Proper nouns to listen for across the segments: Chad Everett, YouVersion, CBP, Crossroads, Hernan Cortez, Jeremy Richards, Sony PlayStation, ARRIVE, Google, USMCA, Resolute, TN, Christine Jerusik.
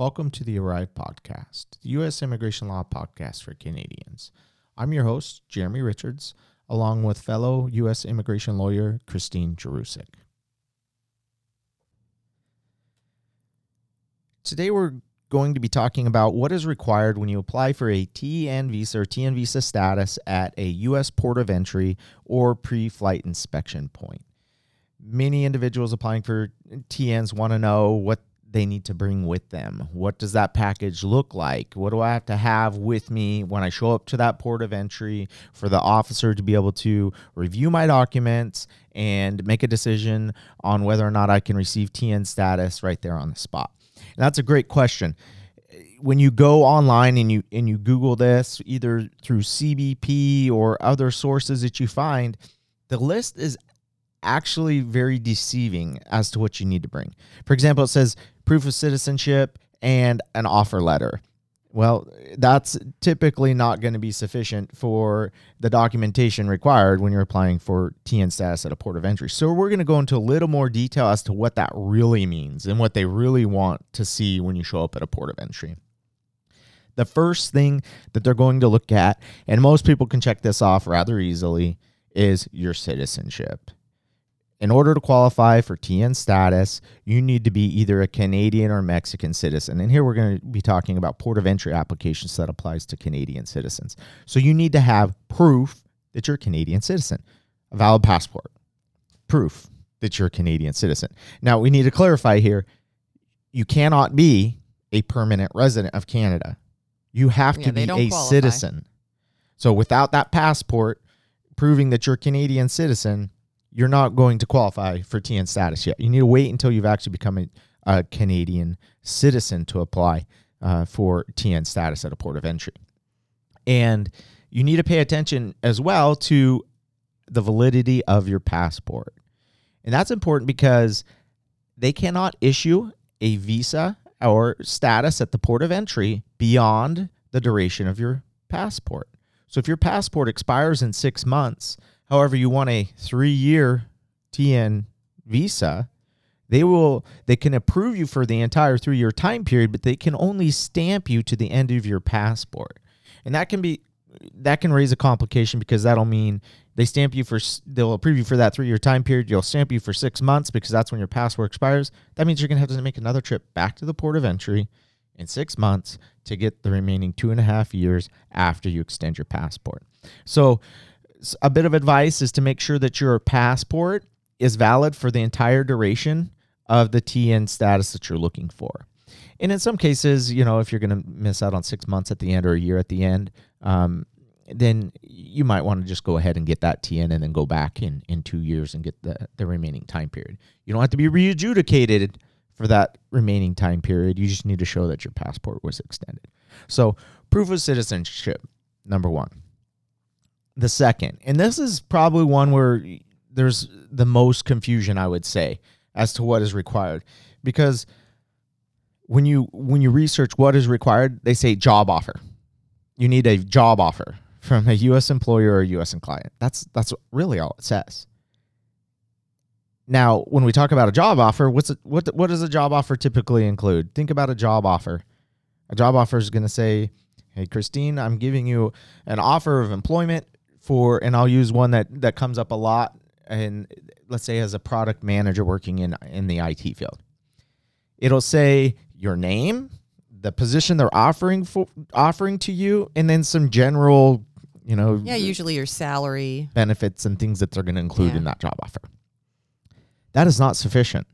Welcome to the ARRIVE podcast, the U.S. Immigration Law podcast for Canadians. I'm your host, Jeremy Richards, along with fellow U.S. immigration lawyer, Christine Jerusik. Today we're going to be talking about what is required when you apply for a TN visa or TN visa status at a U.S. port of entry or pre-flight inspection point. Many individuals applying for TNs want to know what they need to bring with them. What does that package look like? What do I have to have with me when I show up to that port of entry for the officer to be able to review my documents and make a decision on whether or not I can receive TN status right there on the spot? And that's a great question. When you go online and you Google this, either through CBP or other sources that you find, the list is actually very deceiving as to what you need to bring. For example, it says proof of citizenship and an offer letter. Well, that's typically not going to be sufficient for the documentation required when you're applying for TN status at a port of entry. So we're going to go into a little more detail as to what that really means and what they really want to see when you show up at a port of entry. The first thing that they're going to look at, and most people can check this off rather easily, is your citizenship. In order to qualify for TN status, you need to be either a Canadian or Mexican citizen. And here we're going to be talking about port of entry applications that applies to Canadian citizens. So you need to have proof that you're a Canadian citizen, a valid passport, proof that you're a Canadian citizen. Now, we need to clarify here, you cannot be a permanent resident of Canada. You have to be a citizen. So without that passport proving that you're a Canadian citizen, you're not going to qualify for TN status yet. You need to wait until you've actually become a Canadian citizen to apply for TN status at a port of entry. And you need to pay attention as well to the validity of your passport. And that's important because they cannot issue a visa or status at the port of entry beyond the duration of your passport. So if your passport expires in 6 months, however, you want a 3-year TN visa, they can approve you for the entire 3-year time period, but they can only stamp you to the end of your passport. And that can raise a complication because that'll mean they'll approve you for that 3-year time period. You'll stamp you for 6 months because that's when your passport expires. That means you're going to have to make another trip back to the port of entry in 6 months to get the remaining 2.5 years after you extend your passport. So a bit of advice is to make sure that your passport is valid for the entire duration of the TN status that you're looking for. And in some cases, if you're going to miss out on 6 months at the end or a year at the end, then you might want to just go ahead and get that TN and then go back in 2 years and get the remaining time period. You don't have to be re-adjudicated for that remaining time period. You just need to show that your passport was extended. So proof of citizenship, number one. The second, and this is probably one where there's the most confusion, I would say, as to what is required, because when you research what is required, they say job offer. You need a job offer from a U.S. employer or a U.S. client. That's really all it says. Now, when we talk about a job offer, what does a job offer typically include? Think about a job offer. A job offer is going to say, "Hey, Christine, I'm giving you an offer of employment." And I'll use one that comes up a lot, and let's say as a product manager working in the IT field. It'll say your name, the position they're offering to you, and then some general, usually your salary, benefits, and things that they're going to include in that job offer. That is not sufficient.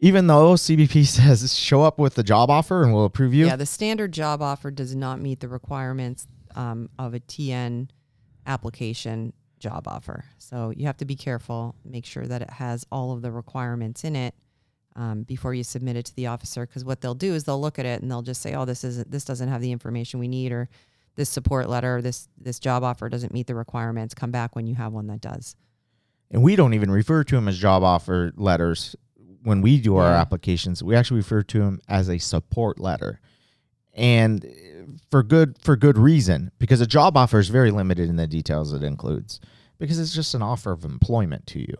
Even though CBP says show up with the job offer and we'll approve you. Yeah, the standard job offer does not meet the requirements of a TN application job offer. So you have to be careful, make sure that it has all of the requirements in it before you submit it to the officer. Because what they'll do is they'll look at it and they'll just say, oh, this doesn't have the information we need, or this support letter, or this job offer doesn't meet the requirements. Come back when you have one that does. And we don't even refer to them as job offer letters when we do our applications. We actually refer to them as a support letter. And for good reason, because a job offer is very limited in the details it includes, because it's just an offer of employment to you.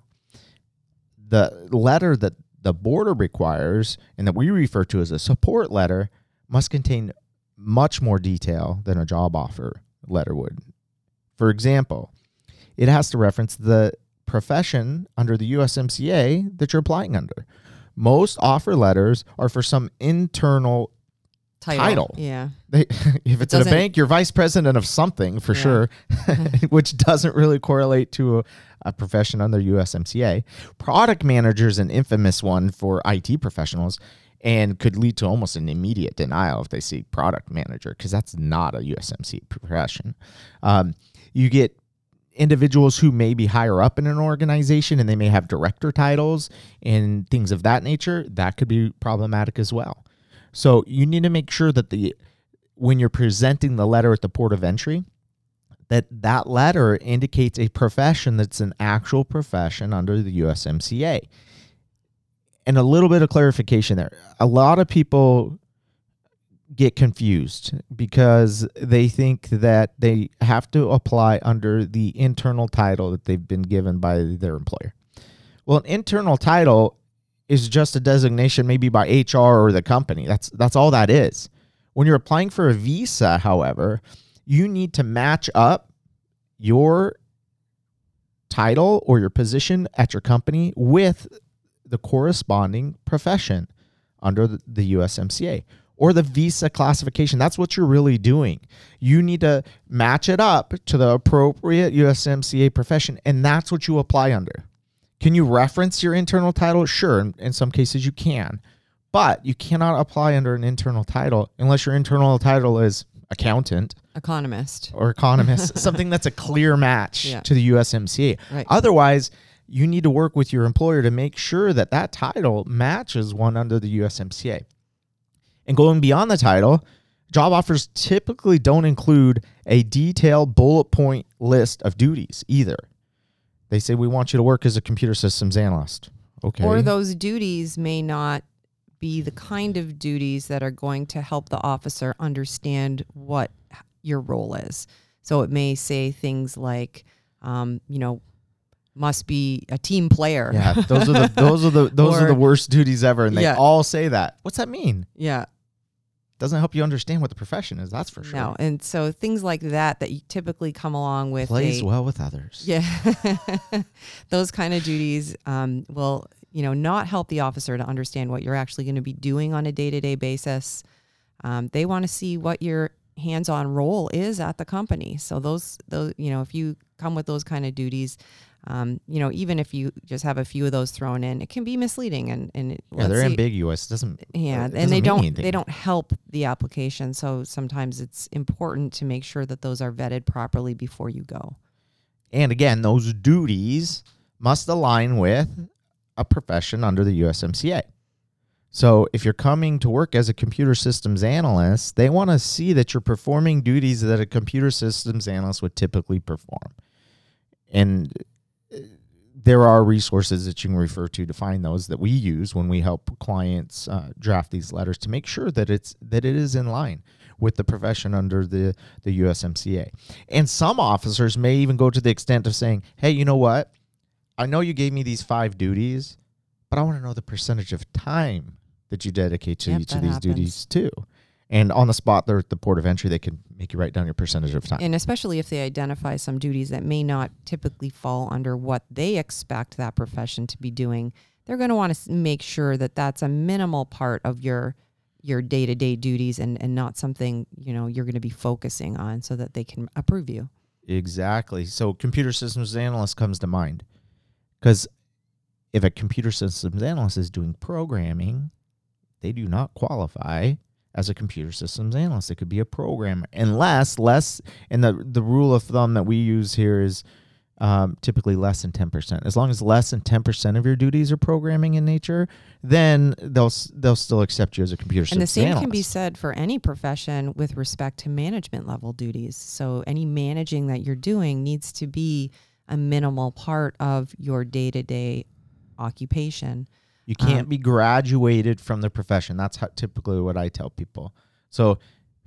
The letter that the border requires, and that we refer to as a support letter, must contain much more detail than a job offer letter would. For example, it has to reference the profession under the USMCA that you're applying under. Most offer letters are for some internal title. Yeah. If it's at a bank, you're vice president of something for sure, which doesn't really correlate to a profession under USMCA. Product manager is an infamous one for IT professionals and could lead to almost an immediate denial if they see product manager, because that's not a USMCA profession. You get individuals who may be higher up in an organization and they may have director titles and things of that nature. That could be problematic as well. So you need to make sure that when you're presenting the letter at the port of entry, that letter indicates a profession that's an actual profession under the USMCA. And a little bit of clarification there. A lot of people get confused because they think that they have to apply under the internal title that they've been given by their employer. Well, an internal title is just a designation maybe by HR or the company. That's all that is. When you're applying for a visa, however, you need to match up your title or your position at your company with the corresponding profession under the USMCA or the visa classification. That's what you're really doing. You need to match it up to the appropriate USMCA profession, and that's what you apply under. Can you reference your internal title? Sure, in some cases you can, but you cannot apply under an internal title unless your internal title is accountant, economist, something that's a clear match to the USMCA. Right. Otherwise, you need to work with your employer to make sure that that title matches one under the USMCA. And going beyond the title, job offers typically don't include a detailed bullet point list of duties either. They say, we want you to work as a computer systems analyst. Okay. Or those duties may not be the kind of duties that are going to help the officer understand what your role is. So it may say things like, must be a team player. Yeah, those are the worst duties ever, and they all say that. What's that mean? Yeah. Doesn't help you understand what the profession is, that's for sure. No, and so things like that you typically come along with. Plays well with others. Yeah. Those kind of duties will, not help the officer to understand what you're actually going to be doing on a day-to-day basis. They want to see what your hands-on role is at the company. So those, if you come with those kind of duties, even if you just have a few of those thrown in, it can be misleading and ambiguous. They don't help the application. So sometimes it's important to make sure that those are vetted properly before you go. And again, those duties must align with a profession under the USMCA. So if you're coming to work as a computer systems analyst, they want to see that you're performing duties that a computer systems analyst would typically perform. And there are resources that you can refer to find those that we use when we help clients draft these letters to make sure that it is in line with the profession under the USMCA. And some officers may even go to the extent of saying, hey, you know what? I know you gave me these 5 duties, but I want to know the percentage of time that you dedicate to each of these duties too. And on the spot there at the port of entry, they can make you write down your percentage of time. And especially if they identify some duties that may not typically fall under what they expect that profession to be doing, they're going to want to make sure that that's a minimal part of your day-to-day duties and not something, you're going to be focusing on, so that they can approve you. Exactly. So computer systems analyst comes to mind, because if a computer systems analyst is doing programming, they do not qualify as a computer systems analyst. It could be a programmer, and the rule of thumb that we use here is typically less than 10%. As long as less than 10% of your duties are programming in nature, then they'll still accept you as a computer systems analyst. And the same can be said for any profession with respect to management level duties. So any managing that you're doing needs to be a minimal part of your day-to-day occupation. You can't be graduated from the profession. That's typically what I tell people. So,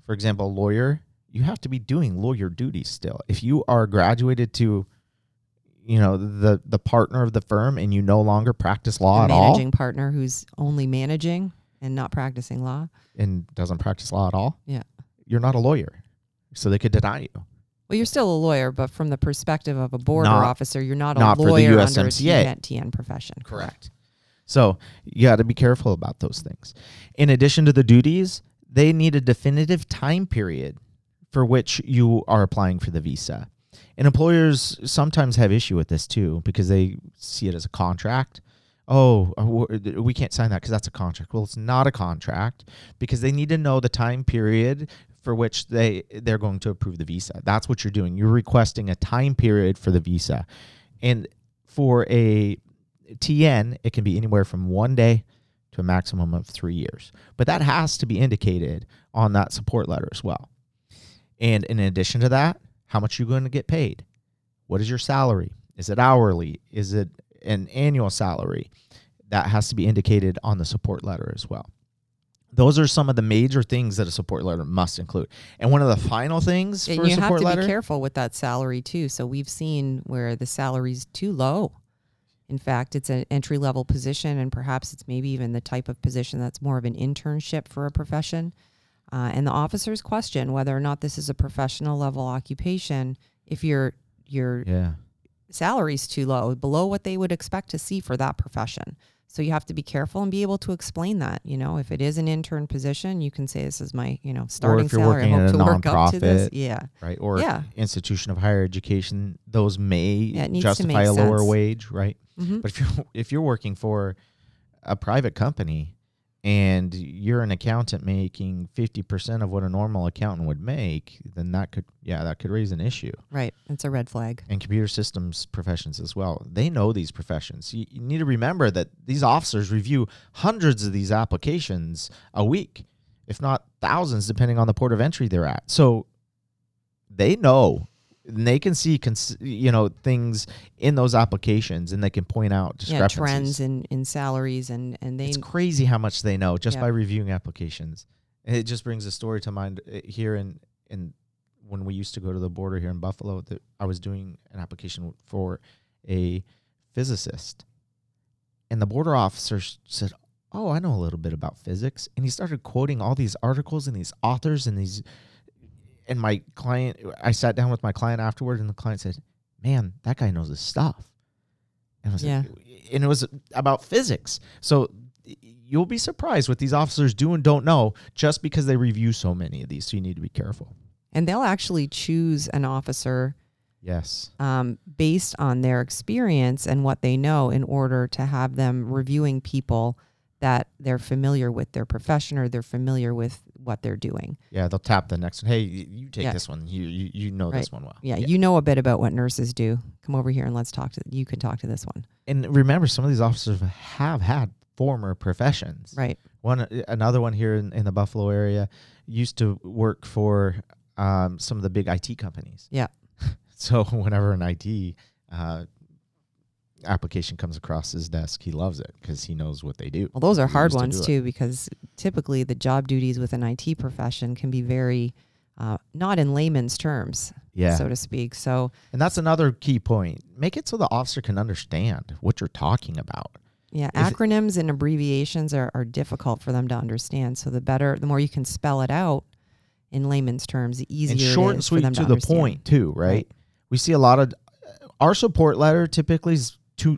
for example, a lawyer, you have to be doing lawyer duties still. If you are graduated to you know, the partner of the firm and you no longer practice law at all? Managing partner who's only managing and not practicing law. And doesn't practice law at all? Yeah. You're not a lawyer, so they could deny you. Well, you're still a lawyer, but from the perspective of a board or officer, you're not a lawyer under a TN profession. Correct. So you got to be careful about those things. In addition to the duties, they need a definitive time period for which you are applying for the visa. And employers sometimes have issue with this too, because they see it as a contract. Oh, we can't sign that because that's a contract. Well, it's not a contract because they need to know the time period for which they're going to approve the visa. That's what you're doing. You're requesting a time period for the visa. And for a TN, it can be anywhere from 1 day to a maximum of 3 years. But that has to be indicated on that support letter as well. And in addition to that, how much are you going to get paid? What is your salary? Is it hourly? Is it an annual salary? That has to be indicated on the support letter as well. Those are some of the major things that a support letter must include. And one of the final things for a support letter... You have to be careful with that salary too. So we've seen where the salary's too low. In fact, it's an entry-level position, and perhaps it's maybe even the type of position that's more of an internship for a profession. And the officers question whether or not this is a professional-level occupation if your salary's too low, below what they would expect to see for that profession. So you have to be careful and be able to explain that. You know, if it is an intern position, you can say this is my, you know, starting salary. I hope to work up to this. Yeah. Right. Or institution of higher education, those may justify a lower wage, right? Mm-hmm. But if you're working for a private company and you're an accountant making 50% of what a normal accountant would make, then that could raise an issue. Right. It's a red flag. And computer systems professions as well. They know these professions. You need to remember that these officers review hundreds of these applications a week, if not thousands, depending on the port of entry they're at. So they know, and they can see, you know, things in those applications, and they can point out discrepancies. Yeah, trends in salaries, and they... It's crazy how much they know just by reviewing applications. And it just brings a story to mind here in when we used to go to the border here in Buffalo, that I was doing an application for a physicist. And the border officer said, "Oh, I know a little bit about physics." And he started quoting all these articles and these authors and these... And my client, I sat down with my client afterward, and the client said, "Man, that guy knows his stuff." And I was like, and it was about physics. So you'll be surprised what these officers do and don't know just because they review so many of these. So you need to be careful. And they'll actually choose an officer, based on their experience and what they know, in order to have them reviewing people that they're familiar with their profession, or they're familiar with what they're doing. Yeah, they'll tap the next one. Hey, you take this one. You know this one well. Yeah, you know a bit about what nurses do. Come over here and let's talk to... You can talk to this one. And remember, some of these officers have had former professions. Right. Another one here in the Buffalo area used to work for some of the big IT companies. Yeah. So whenever an IT application comes across his desk, he loves it because he knows what they do. Well, those are hard ones too, because typically the job duties with an IT profession can be very not in layman's terms, so to speak. So, and that's another key point. Make it so the officer can understand what you're talking about. Yeah, acronyms and abbreviations are difficult for them to understand. So the more you can spell it out in layman's terms, the easier it is for them to understand. And short and sweet to the point too, right? We see a lot of our support letter typically is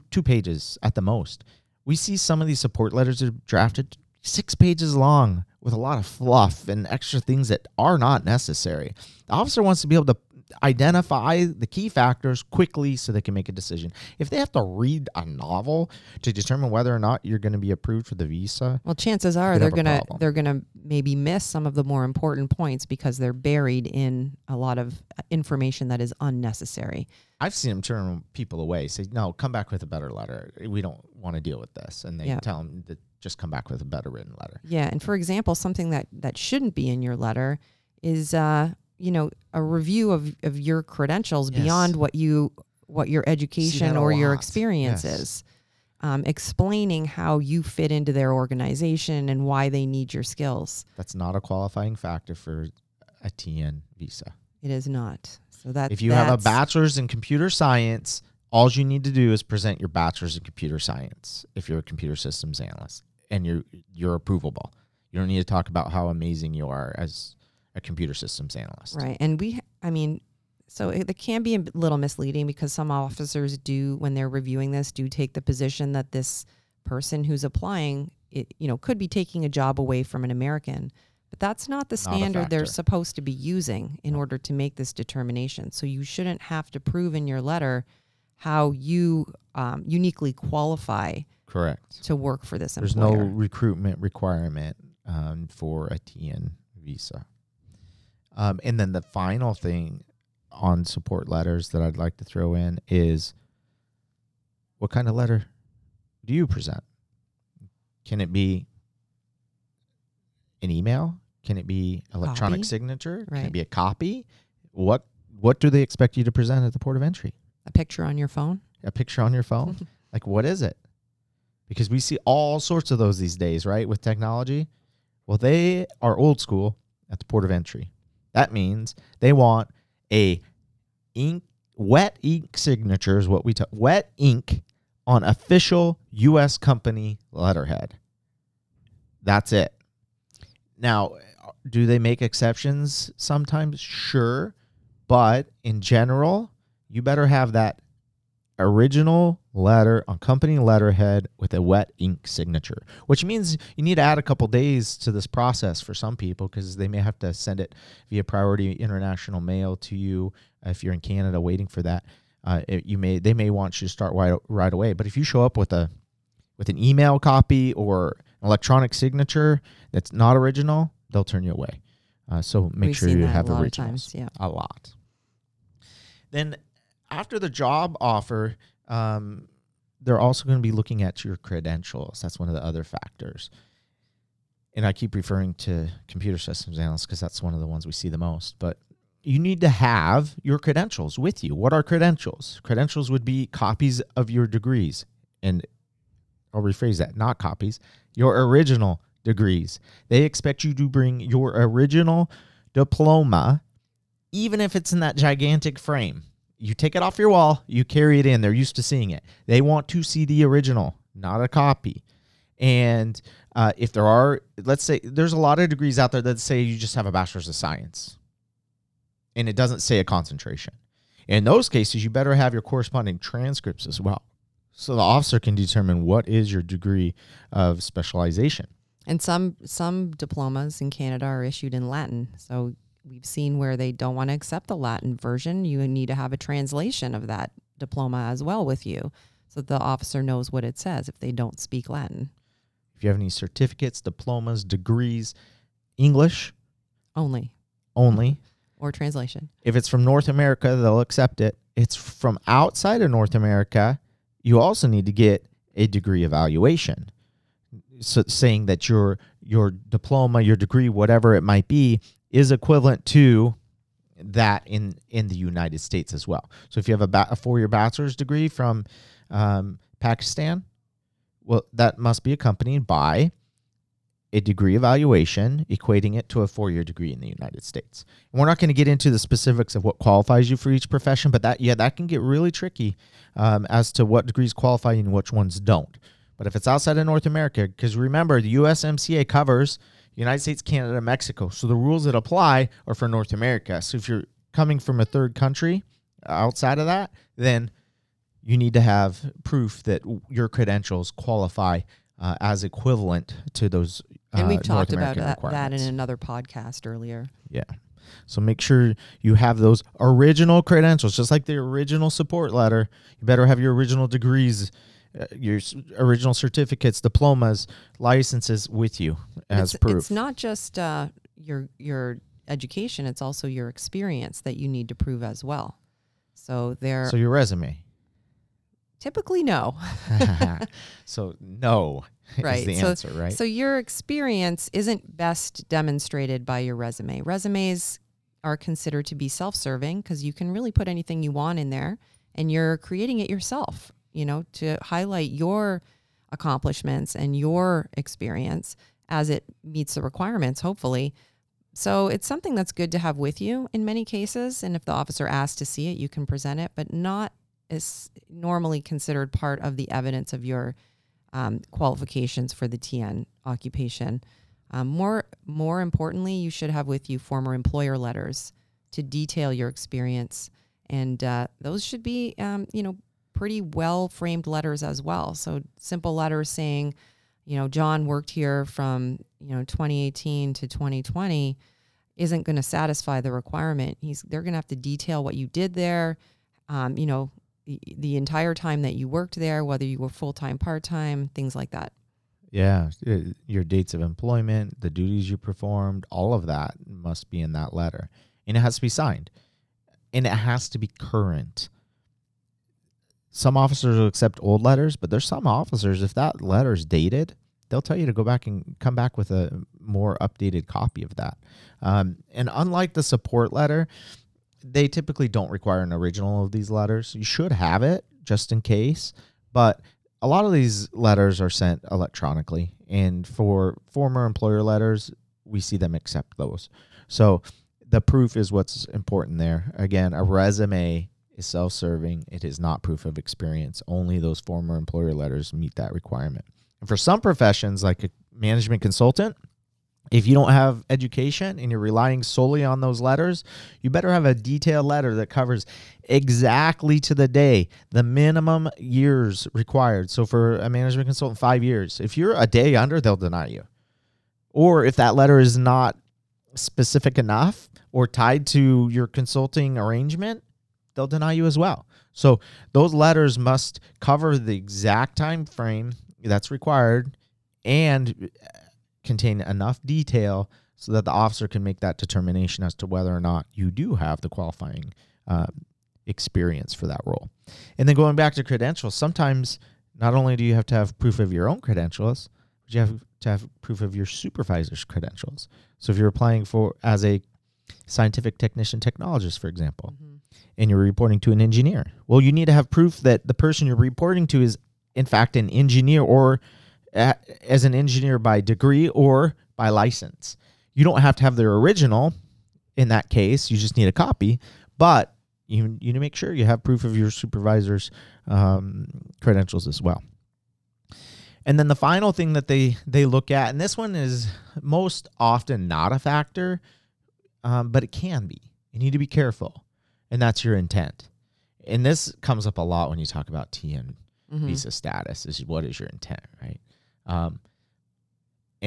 two pages at the most. We see some of these support letters are drafted 6 pages long with a lot of fluff and extra things that are not necessary. The officer wants to be able to identify the key factors quickly so they can make a decision. If they have to read a novel to determine whether or not you're going to be approved for the visa, well, chances are they're going to maybe miss some of the more important points because they're buried in a lot of information that is unnecessary. I've seen them turn people away, say, "No, come back with a better letter. We don't want to deal with this." And they tell them to just come back with a better written letter. Yeah. And for example, something that shouldn't be in your letter is, a review of your credentials beyond what your education or your experience is. Explaining how you fit into their organization and why they need your skills. That's not a qualifying factor for a TN visa. It is not. So if you have a bachelor's in computer science, All you need to do is present your bachelor's in computer science if you're a computer systems analyst, and you're approvable. You don't need to talk about how amazing you are as a computer systems analyst. Right. And so it can be a little misleading, because some officers do, when they're reviewing this, do take the position that this person who's applying, could be taking a job away from an American. But that's not the standard they're supposed to be using in order to make this determination. So you shouldn't have to prove in your letter how you uniquely qualify to work for this employer. There's no recruitment requirement for a TN visa. And then the final thing on support letters that I'd like to throw in is, what kind of letter do you present? Can it be an email? Can it be electronic signature? Right. Can it be a copy? What do they expect you to present at the port of entry? A picture on your phone? A picture on your phone? Like, what is it? Because we see all sorts of those these days, right, with technology. Well, they are old school at the port of entry. That means they want a wet ink signature is what we talk. Wet ink on official U.S. company letterhead. That's it. Now, do they make exceptions sometimes? Sure. But in general, you better have that original letter on company letterhead with a wet ink signature, which means you need to add a couple days to this process for some people, because they may have to send it via priority international mail to you. If you're in Canada waiting for that, they may want you to start right away. But if you show up with an email copy or an electronic signature that's not original, they'll turn you away. So make sure you have originals. Yeah. A lot. Then after the job offer, they're also going to be looking at your credentials. That's one of the other factors. And I keep referring to computer systems analysts because that's one of the ones we see the most. But you need to have your credentials with you. What are credentials? Credentials would be copies of your degrees. And I'll rephrase that, not copies, your original degrees. They expect you to bring your original diploma, even if it's in that gigantic frame. You take it off your wall, you carry it in. They're used to seeing it. They want to see the original, not a copy. And if there are, let's say, there's a lot of degrees out there that say you just have a bachelor's of science, and it doesn't say a concentration. In those cases, you better have your corresponding transcripts as well, so the officer can determine what is your degree of specialization. And some diplomas in Canada are issued in Latin, so we've seen where they don't want to accept the Latin version. You need to have a translation of that diploma as well with you, so that the officer knows what it says if they don't speak Latin. If you have any certificates, diplomas, degrees, English. Only. Or translation. If it's from North America, they'll accept it. It's from outside of North America, you also need to get a degree evaluation. So saying that your diploma, your degree, whatever it might be, is equivalent to that in the United States as well. So if you have a four-year bachelor's degree from Pakistan, well, that must be accompanied by a degree evaluation equating it to a four-year degree in the United States. And we're not going to get into the specifics of what qualifies you for each profession, but that can get really tricky as to what degrees qualify you and which ones don't. But if it's outside of North America, because remember, the USMCA covers United States, Canada, Mexico. So the rules that apply are for North America. So if you're coming from a third country outside of that, then you need to have proof that your credentials qualify as equivalent to those and we talked North American about that in another podcast earlier. Yeah. So make sure you have those original credentials, just like the original support letter. You better have your original degrees, your original certificates, diplomas, licenses with you as proof. It's not just your education; it's also your experience that you need to prove as well. So your resume. Typically, no. So no is the answer, right? So your experience isn't best demonstrated by your resume. Resumes are considered to be self-serving because you can really put anything you want in there, and you're creating it yourself. To highlight your accomplishments and your experience as it meets the requirements, hopefully. So it's something that's good to have with you in many cases. And if the officer asks to see it, you can present it, but not is normally considered part of the evidence of your qualifications for the TN occupation. More importantly, you should have with you former employer letters to detail your experience, and those should be, pretty well-framed letters as well. So simple letters saying, John worked here from, 2018 to 2020 isn't going to satisfy the requirement. They're going to have to detail what you did there, the entire time that you worked there, whether you were full-time, part-time, things like that. Yeah, your dates of employment, the duties you performed, all of that must be in that letter. And it has to be signed. And it has to be current. Some officers will accept old letters, but there's some officers, if that letter is dated, they'll tell you to go back and come back with a more updated copy of that. And unlike the support letter, they typically don't require an original of these letters. You should have it just in case, but a lot of these letters are sent electronically, and for former employer letters, we see them accept those. So the proof is what's important there. Again, a resume is self-serving. It is not proof of experience. Only those former employer letters meet that requirement. And for some professions, like a management consultant, if you don't have education and you're relying solely on those letters, you better have a detailed letter that covers exactly to the day the minimum years required. So for a management consultant, 5 years. If you're a day under, they'll deny you. Or if that letter is not specific enough or tied to your consulting arrangement, they'll deny you as well. So those letters must cover the exact time frame that's required and contain enough detail so that the officer can make that determination as to whether or not you do have the qualifying experience for that role. And then going back to credentials, sometimes not only do you have to have proof of your own credentials, but you have to have proof of your supervisor's credentials. So if you're applying for as a scientific technician technologist, for example, and you're reporting to an engineer, well, you need to have proof that the person you're reporting to is in fact an engineer, or as an engineer by degree or by license. You don't have to have their original in that case. You just need a copy, but you need to make sure you have proof of your supervisor's credentials as well. And then the final thing that they look at, and this one is most often not a factor, but it can be. You need to be careful, and that's your intent. And this comes up a lot when you talk about TN visa status, is what is your intent, right? An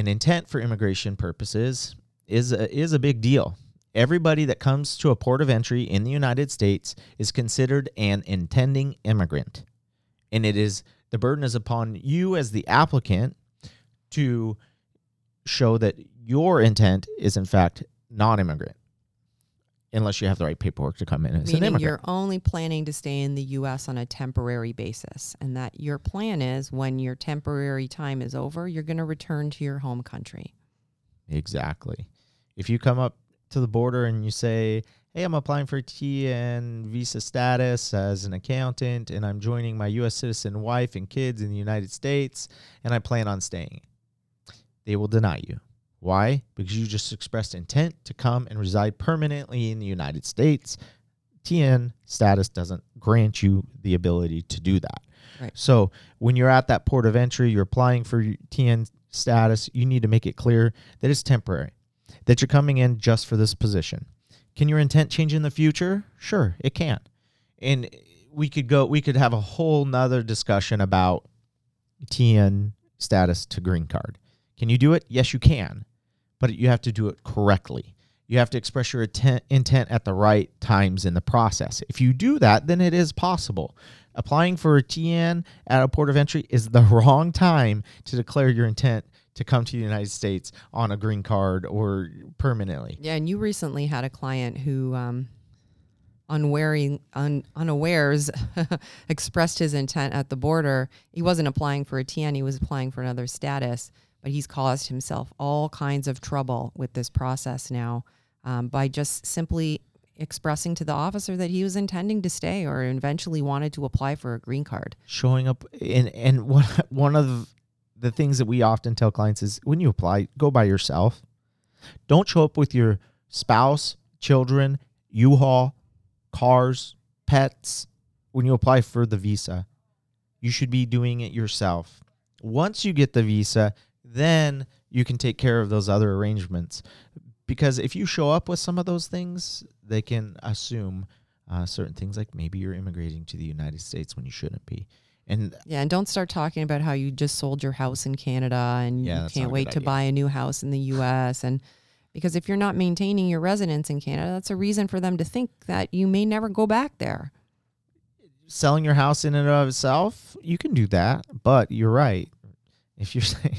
intent for immigration purposes is a big deal. Everybody that comes to a port of entry in the United States is considered an intending immigrant. And the burden is upon you as the applicant to show that your intent is in fact non-immigrant, unless you have the right paperwork to come in as an immigrant. You're only planning to stay in the U.S. on a temporary basis, and that your plan is when your temporary time is over, you're going to return to your home country. Exactly. If you come up to the border and you say, hey, I'm applying for TN visa status as an accountant, and I'm joining my U.S. citizen wife and kids in the United States, and I plan on staying, they will deny you. Why? Because you just expressed intent to come and reside permanently in the United States. TN status doesn't grant you the ability to do that. Right. So when you're at that port of entry, you're applying for TN status, you need to make it clear that it's temporary, that you're coming in just for this position. Can your intent change in the future? Sure, it can. And we could have a whole nother discussion about TN status to green card. Can you do it? Yes, you can, but you have to do it correctly. You have to express your intent at the right times in the process. If you do that, then it is possible. Applying for a TN at a port of entry is the wrong time to declare your intent to come to the United States on a green card or permanently. Yeah, and you recently had a client who unawares expressed his intent at the border. He wasn't applying for a TN, he was applying for another status. But he's caused himself all kinds of trouble with this process now by just simply expressing to the officer that he was intending to stay or eventually wanted to apply for a green card. Showing up, and one of the things that we often tell clients is when you apply, go by yourself. Don't show up with your spouse, children, U-Haul, cars, pets, when you apply for the visa. You should be doing it yourself. Once you get the visa, then you can take care of those other arrangements. Because if you show up with some of those things, they can assume certain things, like maybe you're immigrating to the United States when you shouldn't be. And don't start talking about how you just sold your house in Canada and you can't wait to buy a new house in the U.S. and because if you're not maintaining your residence in Canada, that's a reason for them to think that you may never go back there. Selling your house in and of itself, you can do that, but you're right. If you're saying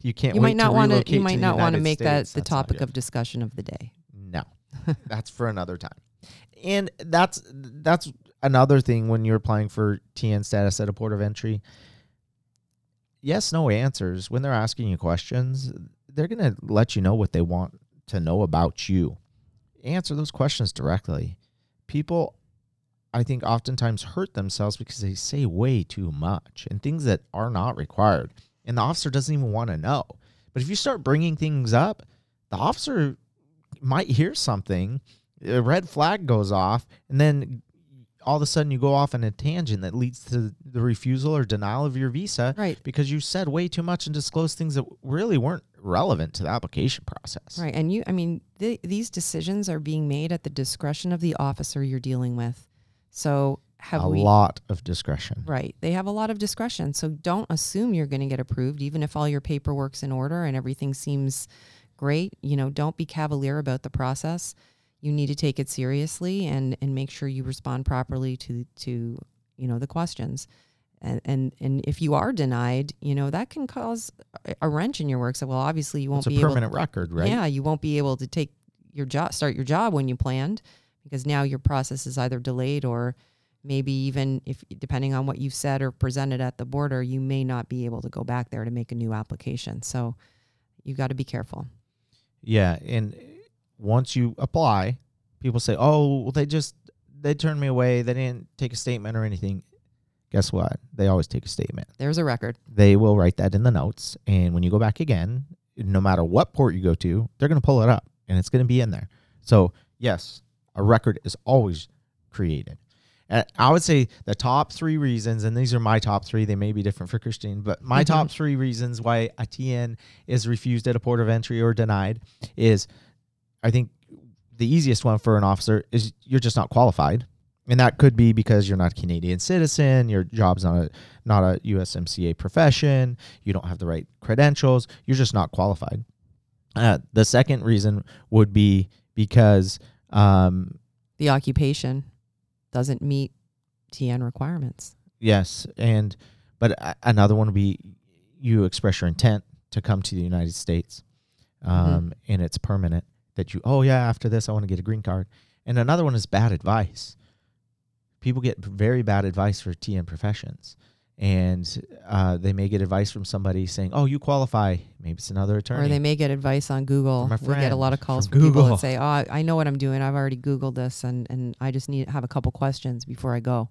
you can't, you might not want to. You might not want to make that the topic of discussion of the day. No, that's for another time. And that's another thing when you're applying for TN status at a port of entry. Yes, no answers. When they're asking you questions, they're going to let you know what they want to know about you. Answer those questions directly. People, I think, oftentimes hurt themselves because they say way too much and things that are not required. And the officer doesn't even want to know. But if you start bringing things up, the officer might hear something. A red flag goes off, and then all of a sudden you go off on a tangent that leads to the refusal or denial of your visa, right? Because you said way too much and disclosed things that really weren't relevant to the application process. Right. And these decisions are being made at the discretion of the officer you're dealing with. So a lot of discretion. Right. They have a lot of discretion. So don't assume you're going to get approved, even if all your paperwork's in order and everything seems great. Don't be cavalier about the process. You need to take it seriously and make sure you respond properly to the questions. And if you are denied, that can cause a wrench in your work. So, well, obviously you won't be able to. It's a permanent record, right? Yeah, you won't be able to take your job, start your job when you planned, because now your process is either delayed or maybe even if depending on what you've said or presented at the border, you may not be able to go back there to make a new application. So you got to be careful. Yeah, and once you apply, people say, oh, well, they turned me away. They didn't take a statement or anything. Guess what? They always take a statement. There's a record. They will write that in the notes. And when you go back again, no matter what port you go to, they're going to pull it up and it's going to be in there. So yes, a record is always created. And I would say the top three reasons, and these are my top three. They may be different for Christine, but my top three reasons why a TN is refused at a port of entry or denied is, I think the easiest one for an officer is you're just not qualified. And that could be because you're not a Canadian citizen, your job's not a USMCA profession, you don't have the right credentials, you're just not qualified. The second reason would be because the occupation doesn't meet TN requirements. Yes, but another one would be you express your intent to come to the United States and it's permanent. That you, after this, I want to get a green card. And another one is bad advice. People get very bad advice for TN professions. And they may get advice from somebody saying, you qualify. Maybe it's another attorney. Or they may get advice on Google. We get a lot of calls from people that say, I know what I'm doing. I've already Googled this, and I just need to have a couple questions before I go.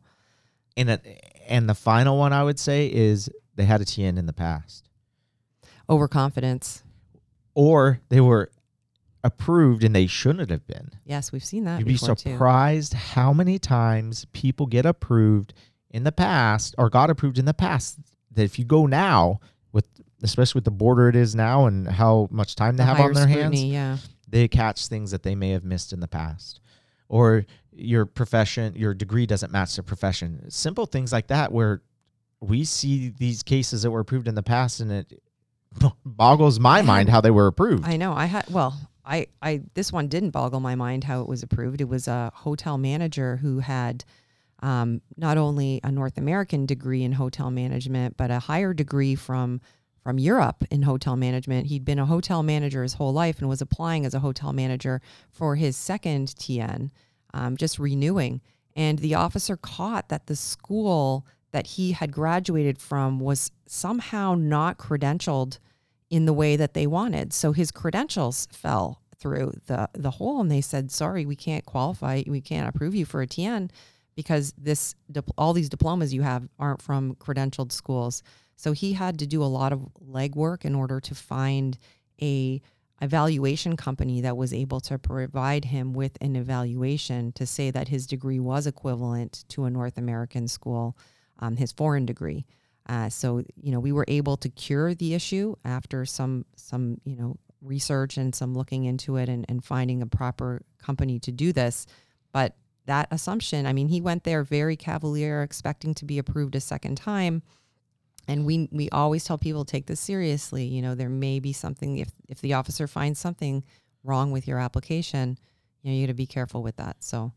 And the final one I would say is they had a TN in the past. Overconfidence. Or they were approved and they shouldn't have been. Yes, we've seen that. You'd be surprised how many times people get approved in the past or got approved in the past that if you go now, especially with the border it is now and how much time they have on their hands, they catch things that they may have missed in the past. Or your degree doesn't match the profession. Simple things like that where we see these cases that were approved in the past and it boggles my mind how they were approved. I know. This one didn't boggle my mind how it was approved. It was a hotel manager who had not only a North American degree in hotel management, but a higher degree from Europe in hotel management. He'd been a hotel manager his whole life and was applying as a hotel manager for his second TN, just renewing. And the officer caught that the school that he had graduated from was somehow not credentialed in the way that they wanted. So his credentials fell through the hole and they said, sorry, we can't qualify. We can't approve you for a TN because all these diplomas you have aren't from credentialed schools. So he had to do a lot of legwork in order to find a evaluation company that was able to provide him with an evaluation to say that his degree was equivalent to a North American school, his foreign degree. So, you know, we were able to cure the issue after some you know, research and some looking into it and finding a proper company to do this. But that assumption, I mean, he went there very cavalier, expecting to be approved a second time. And we always tell people, take this seriously. You know, there may be something, if the officer finds something wrong with your application, you know, you got to be careful with that. So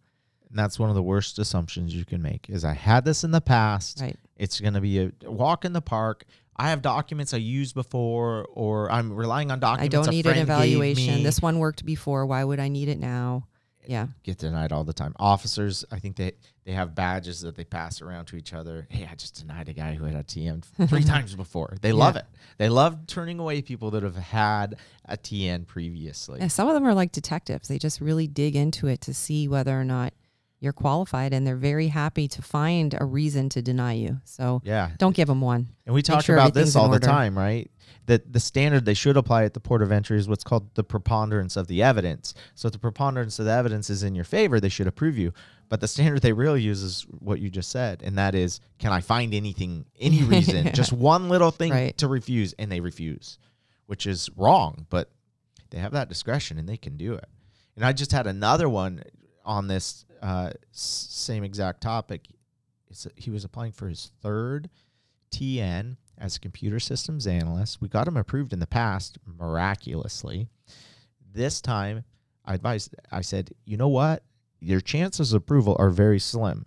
and that's one of the worst assumptions you can make is I had this in the past. Right. It's going to be a walk in the park. I have documents I used before, or I'm relying on documents. I don't need an evaluation. This one worked before. Why would I need it now? Yeah. Get denied all the time. Officers, I think they have badges that they pass around to each other. Hey, I just denied a guy who had a TN 3 times before. They love it. They love turning away people that have had a TN previously. Yeah, some of them are like detectives. They just really dig into it to see whether or not you're qualified, and they're very happy to find a reason to deny you. So don't give them one. And we talk about this all the time, right? That the standard they should apply at the port of entry is what's called the preponderance of the evidence. So if the preponderance of the evidence is in your favor, they should approve you. But the standard they really use is what you just said, and that is, can I find anything, any reason, just one little thing to refuse, and they refuse, which is wrong, but they have that discretion and they can do it. And I just had another one on this same exact topic. He was applying for his third TN as a computer systems analyst. We got him approved in the past, miraculously. This time, I said, you know what? Your chances of approval are very slim.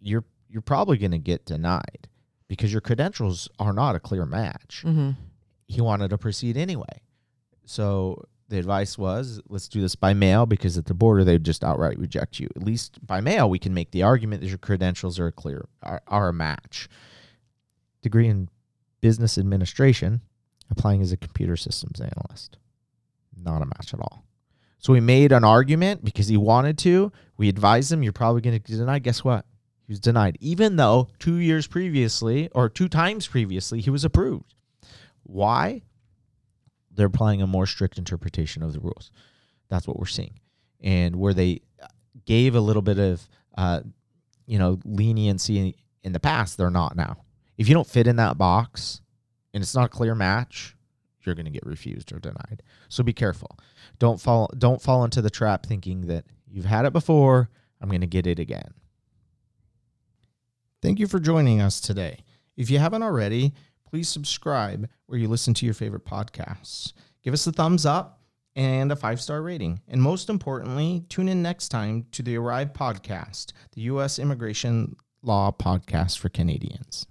You're probably going to get denied because your credentials are not a clear match. Mm-hmm. He wanted to proceed anyway. So the advice was, let's do this by mail, because at the border, they would just outright reject you. At least by mail, we can make the argument that your credentials are a match. Degree in business administration, applying as a computer systems analyst. Not a match at all. So we made an argument because he wanted to. We advised him, you're probably going to get denied. Guess what? He was denied, even though 2 years previously, or 2 times previously, he was approved. Why? They're applying a more strict interpretation of the rules. That's what we're seeing. And where they gave a little bit of, you know, leniency in the past, they're not now. If you don't fit in that box and it's not a clear match, you're going to get refused or denied. So be careful. Don't fall into the trap thinking that you've had it before, I'm going to get it again. Thank you for joining us today. If you haven't already, please subscribe where you listen to your favorite podcasts. Give us a thumbs up and a 5-star rating. And most importantly, tune in next time to the ARRIVE podcast, the U.S. Immigration Law Podcast for Canadians.